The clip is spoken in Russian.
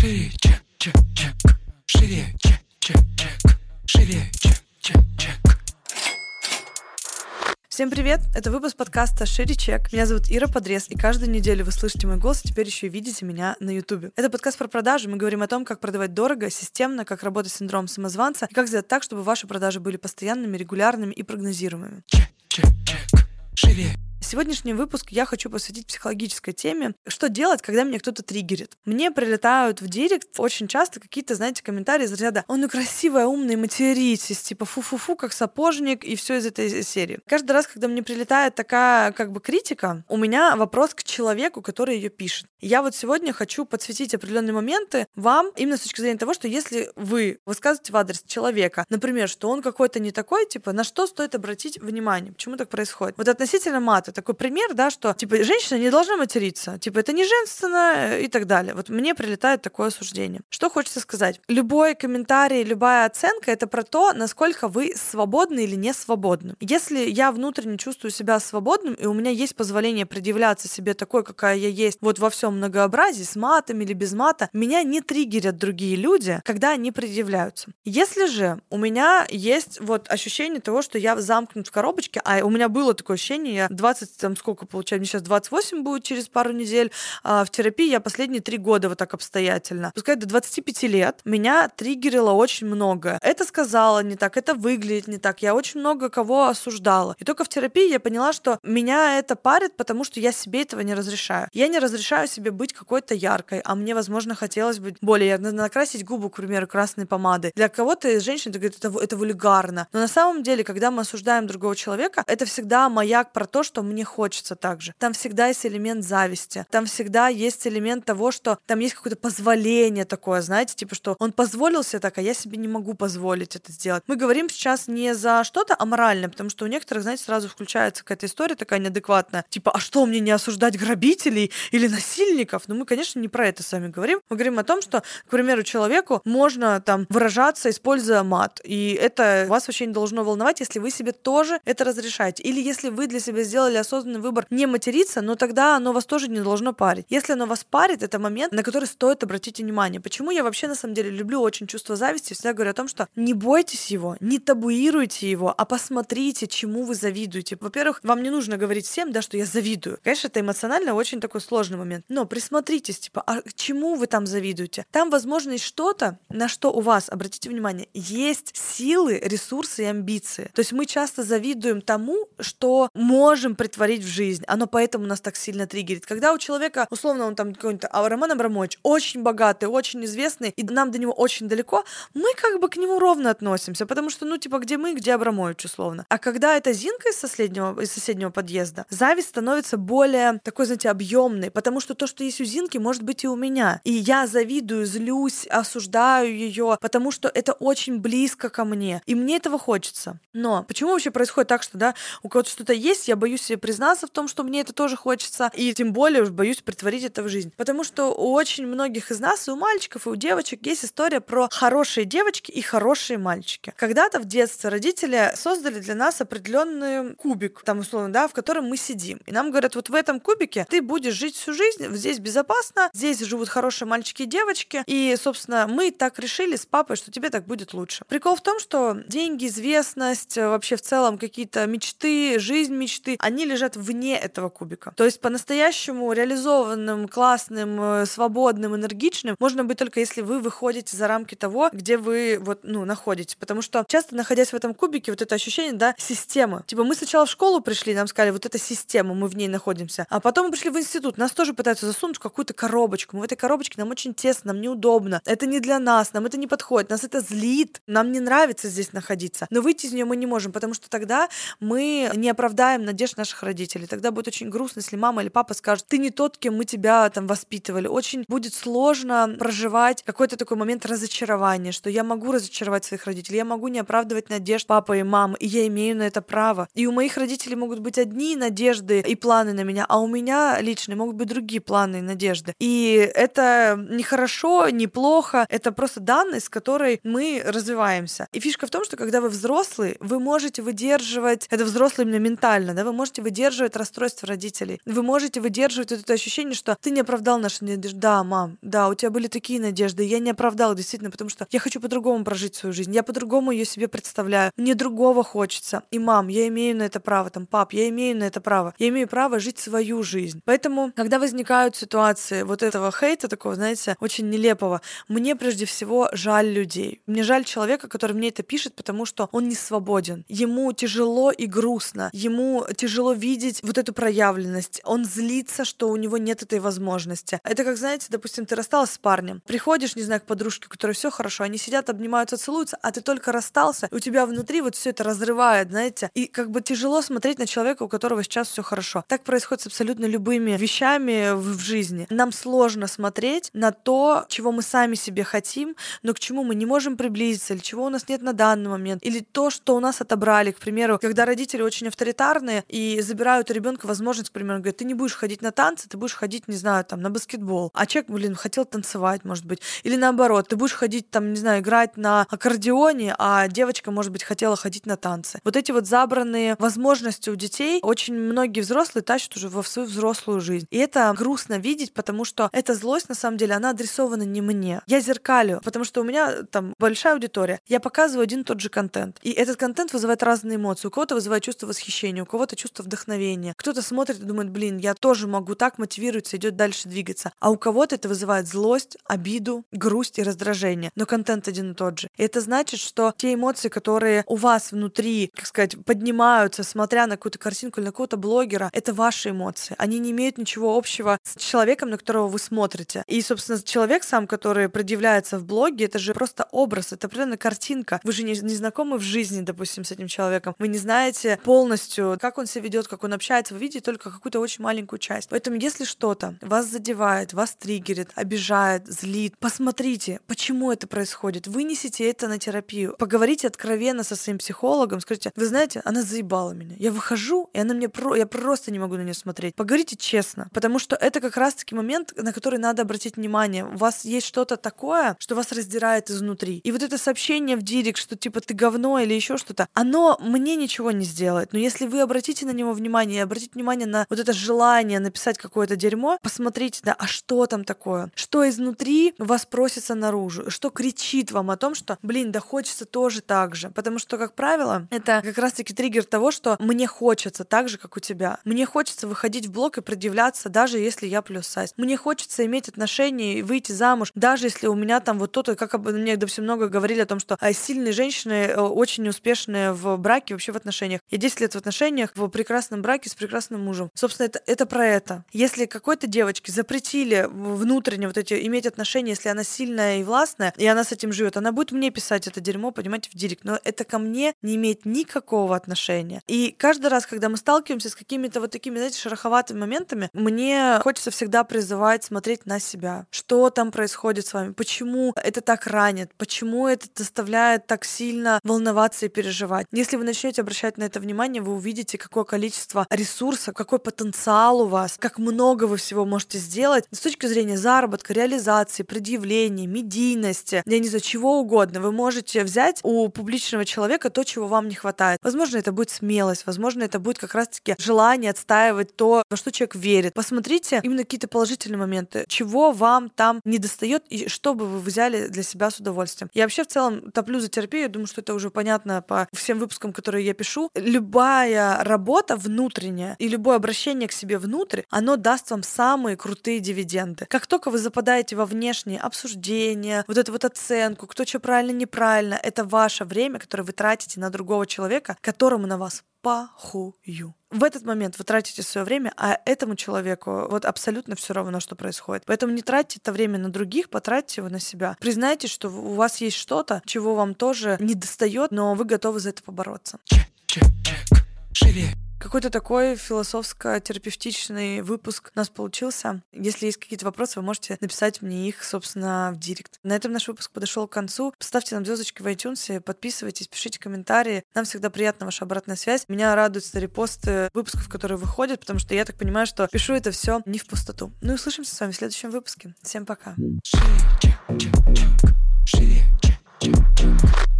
Шире чек, чек, чек. Шире чек, чек, чек. Шире чек, чек, чек. Всем привет! Это выпуск подкаста «Шире чек». Меня зовут Ира Подрез, и каждую неделю вы слышите мой голос, и теперь еще и видите меня на Ютубе. Это подкаст про продажи. Мы говорим о том, как продавать дорого, системно, как работать с синдромом самозванца, и как сделать так, чтобы ваши продажи были постоянными, регулярными и прогнозируемыми. Чек, чек, чек. Шире. Сегодняшний выпуск я хочу посвятить психологической теме. Что делать, когда меня кто-то триггерит? Мне прилетают в директ очень часто какие-то, знаете, комментарии из разряда «Ой, ну красивая, умная, материтесь», типа «фу-фу-фу, как сапожник» и все из этой серии. Каждый раз, когда мне прилетает такая критика, у меня вопрос к человеку, который ее пишет. Я вот сегодня хочу подсветить определенные моменты вам именно с точки зрения того, что если вы высказываете в адрес человека, например, что он какой-то не такой, типа, на что стоит обратить внимание, почему так происходит. Вот относительно мата. Такой пример, да, что, типа, женщина не должна материться, типа, это не женственно и так далее. Вот мне прилетает такое осуждение. Что хочется сказать? Любой комментарий, любая оценка — это про то, насколько вы свободны или не свободны. Если я внутренне чувствую себя свободным, и у меня есть позволение предъявляться себе такой, какая я есть, вот во всем многообразии, с матом или без мата, меня не триггерят другие люди, когда они предъявляются. Если же у меня есть вот ощущение того, что я замкнут в коробочке, а у меня было такое ощущение, я 28 будет через пару недель. В терапии я последние 3 года вот так обстоятельно. Пускай до 25 лет меня триггерило очень много. Это сказала не так, это выглядит не так. Я очень много кого осуждала. И только в терапии я поняла, что меня это парит, потому что я себе этого не разрешаю. Я не разрешаю себе быть какой-то яркой, а мне, возможно, хотелось быть более яркой. Накрасить губы, к примеру, красной помадой. Для кого-то из женщин это говорит, это вульгарно. Но на самом деле, когда мы осуждаем другого человека, это всегда маяк про то, что мне хочется также. Там всегда есть элемент зависти, там всегда есть элемент того, что там есть какое-то позволение такое, знаете, типа, что он позволил себе так, а я себе не могу позволить это сделать. Мы говорим сейчас не за что-то аморальное, потому что у некоторых, знаете, сразу включается какая-то история такая неадекватная, типа, а что, мне не осуждать грабителей или насильников? Но мы, конечно, не про это с вами говорим. Мы говорим о том, что, к примеру, человеку можно там выражаться, используя мат, и это вас вообще не должно волновать, если вы себе тоже это разрешаете. Или если вы для себя сделали осознанный выбор не материться, но тогда оно вас тоже не должно парить. Если оно вас парит, это момент, на который стоит обратить внимание. Почему я вообще на самом деле люблю очень чувство зависти? Всегда говорю о том, что не бойтесь его, не табуируйте его, а посмотрите, чему вы завидуете. Во-первых, вам не нужно говорить всем, да, что я завидую. Конечно, это эмоционально очень такой сложный момент. Но присмотритесь, типа, а чему вы там завидуете? Там, возможно, есть что-то, на что у вас, обратите внимание, есть силы, ресурсы и амбиции. То есть мы часто завидуем тому, что можем притворить в жизнь. Оно поэтому нас так сильно триггерит. Когда у человека, условно, он там какой-нибудь Роман Абрамович, очень богатый, очень известный, и нам до него очень далеко, мы как бы к нему ровно относимся, потому что, ну, типа, где мы, где Абрамович, условно. А когда это Зинка из соседнего подъезда, зависть становится более такой, знаете, объемной, потому что то, что есть у Зинки, может быть и у меня. И я завидую, злюсь, осуждаю ее, потому что это очень близко ко мне. И мне этого хочется. Но почему вообще происходит так, что, да, у кого-то что-то есть, я боюсь себе признаться в том, что мне это тоже хочется, и тем более уж боюсь притворить это в жизнь. Потому что у очень многих из нас, и у мальчиков, и у девочек, есть история про хорошие девочки и хорошие мальчики. Когда-то в детстве родители создали для нас определенный кубик, там, условно, да, в котором мы сидим. И нам говорят, вот в этом кубике ты будешь жить всю жизнь, здесь безопасно, здесь живут хорошие мальчики и девочки, и, собственно, мы так решили с папой, что тебе так будет лучше. Прикол в том, что деньги, известность, вообще в целом какие-то мечты, жизнь мечты, они лежат вне этого кубика. То есть по-настоящему реализованным, классным, свободным, энергичным можно быть только если вы выходите за рамки того, где вы вот, ну, находитесь. Потому что часто, находясь в этом кубике, вот это ощущение, да, системы. Типа мы сначала в школу пришли, нам сказали, вот эта система, мы в ней находимся. А потом мы пришли в институт, нас тоже пытаются засунуть в какую-то коробочку. Мы в этой коробочке, нам очень тесно, нам неудобно. Это не для нас, нам это не подходит, нас это злит, нам не нравится здесь находиться. Но выйти из нее мы не можем, потому что тогда мы не оправдаем надежд наших родителей. Тогда будет очень грустно, если мама или папа скажут, ты не тот, кем мы тебя там воспитывали. Очень будет сложно проживать какой-то такой момент разочарования, что я могу разочаровать своих родителей, я могу не оправдывать надежд папы и мамы, и я имею на это право. И у моих родителей могут быть одни надежды и планы на меня, а у меня лично могут быть другие планы и надежды. И это не хорошо, не плохо, это просто данность, с которой мы развиваемся. И фишка в том, что когда вы взрослый, вы можете выдерживать, это взрослый именно ментально, да, вы можете выдерживать расстройство родителей. Вы можете выдерживать вот это ощущение, что ты не оправдал наши надежды. Да, мам, да, у тебя были такие надежды, я не оправдал, действительно, потому что я хочу по-другому прожить свою жизнь, я по-другому ее себе представляю, мне другого хочется. И, мам, я имею на это право, там, пап, я имею на это право, я имею право жить свою жизнь. Поэтому, когда возникают ситуации вот этого хейта такого, знаете, очень нелепого, мне прежде всего жаль людей. Мне жаль человека, который мне это пишет, потому что он не свободен. Ему тяжело и грустно, ему тяжело видеть вот эту проявленность. Он злится, что у него нет этой возможности. Это как, знаете, допустим, ты рассталась с парнем, приходишь, не знаю, к подружке, у которой все хорошо, они сидят, обнимаются, целуются, а ты только расстался, у тебя внутри вот все это разрывает, знаете, и как бы тяжело смотреть на человека, у которого сейчас все хорошо. Так происходит с абсолютно любыми вещами в жизни. Нам сложно смотреть на то, чего мы сами себе хотим, но к чему мы не можем приблизиться, или чего у нас нет на данный момент, или то, что у нас отобрали. К примеру, когда родители очень авторитарные и забирают у ребенка возможность, к примеру, говорят, ты не будешь ходить на танцы, ты будешь ходить, не знаю, там, на баскетбол. А человек, хотел танцевать, может быть. Или наоборот, ты будешь ходить, там, не знаю, играть на аккордеоне, а девочка, может быть, хотела ходить на танцы. Вот эти вот забранные возможности у детей очень многие взрослые тащат уже во всю взрослую жизнь. И это грустно видеть, потому что эта злость, на самом деле, она адресована не мне. Я зеркалю, потому что у меня там большая аудитория. Я показываю один и тот же контент. И этот контент вызывает разные эмоции. У кого-то вызывает чувство восхищения, у кого-то чувство вдохновения. Кто-то смотрит и думает, блин, я тоже могу так, мотивируется, идет дальше двигаться. А у кого-то это вызывает злость, обиду, грусть и раздражение. Но контент один и тот же. И это значит, что те эмоции, которые у вас внутри, как сказать, поднимаются, смотря на какую-то картинку или на какого-то блогера, это ваши эмоции. Они не имеют ничего общего с человеком, на которого вы смотрите. И, собственно, человек сам, который предъявляется в блоге, это же просто образ, это определенная картинка. Вы же не знакомы в жизни, допустим, с этим человеком. Вы не знаете полностью, как он себя ведет, как он общается. Вы видите только какую-то очень маленькую часть. Поэтому, если что-то вас задевает, вас триггерит, обижает, злит. Посмотрите, почему это происходит. Вынесите это на терапию. Поговорите откровенно со своим психологом. Скажите, вы знаете, она заебала меня. Я выхожу, и она мне я просто не могу на нее смотреть. Поговорите честно, потому что это как раз-таки момент, на который надо обратить внимание. У вас есть что-то такое, что вас раздирает изнутри. И вот это сообщение в директ, что типа ты говно или еще что-то, оно мне ничего не сделает. Но если вы обратите на него внимание и обратите внимание на вот это желание написать какое-то дерьмо, посмотрите, да, а что там такое? Что изнутри вас просится наружу, что кричит вам о том, что, блин, да хочется тоже так же. Потому что, как правило, это как раз-таки триггер того, что мне хочется так же, как у тебя. Мне хочется выходить в блог и предъявляться, даже если я плюс-сайз. Мне хочется иметь отношения и выйти замуж, даже если у меня там вот то-то, как обо мне все много говорили о том, что сильные женщины очень успешные в браке, вообще в отношениях. Я 10 лет в отношениях, в прекрасном браке с прекрасным мужем. Собственно, это про это. Если какой-то девочке запретили внутренне вот эти иметь отношения, если она сильная и властная, и она с этим живет, она будет мне писать это дерьмо, понимаете, в директ, но это ко мне не имеет никакого отношения. И каждый раз, когда мы сталкиваемся с какими-то вот такими, знаете, шероховатыми моментами, мне хочется всегда призывать смотреть на себя, что там происходит с вами, почему это так ранит, почему это заставляет так сильно волноваться и переживать. Если вы начнете обращать на это внимание, вы увидите, какое количество ресурсов, какой потенциал у вас, как много вы всего можете сделать с точки зрения заработка, реализации, предъявления, медийности, я не знаю, чего угодно. Вы можете взять у публичного человека то, чего вам не хватает. Возможно, это будет смелость, возможно, это будет как раз-таки желание отстаивать то, во что человек верит. Посмотрите именно какие-то положительные моменты, чего вам там недостает и что бы вы взяли для себя с удовольствием. Я вообще в целом топлю за терапию, я думаю, что это уже понятно по всем выпускам, которые я пишу. Любая работа внутренняя и любое обращение к себе внутрь, оно даст вам самые крутые дивиденды. Как только вы западаете во внешние обсуждения, вот эту вот оценку, кто что правильно, неправильно, это ваше время, которое вы тратите на другого человека, которому на вас похую. В этот момент вы тратите свое время, а этому человеку вот абсолютно все равно, что происходит. Поэтому не тратьте это время на других, потратьте его на себя. Признайте, что у вас есть что-то, чего вам тоже недостает, но вы готовы за это побороться. Чек, шире. Какой-то такой философско-терапевтичный выпуск у нас получился. Если есть какие-то вопросы, вы можете написать мне их, собственно, в директ. На этом наш выпуск подошел к концу. Ставьте нам звездочки в iTunes, подписывайтесь, пишите комментарии. Нам всегда приятна ваша обратная связь. Меня радуют репосты выпусков, которые выходят, потому что я так понимаю, что пишу это все не в пустоту. Ну и услышимся с вами в следующем выпуске. Всем пока. Шире чек, чек, чек. Шире чек, чек, чек.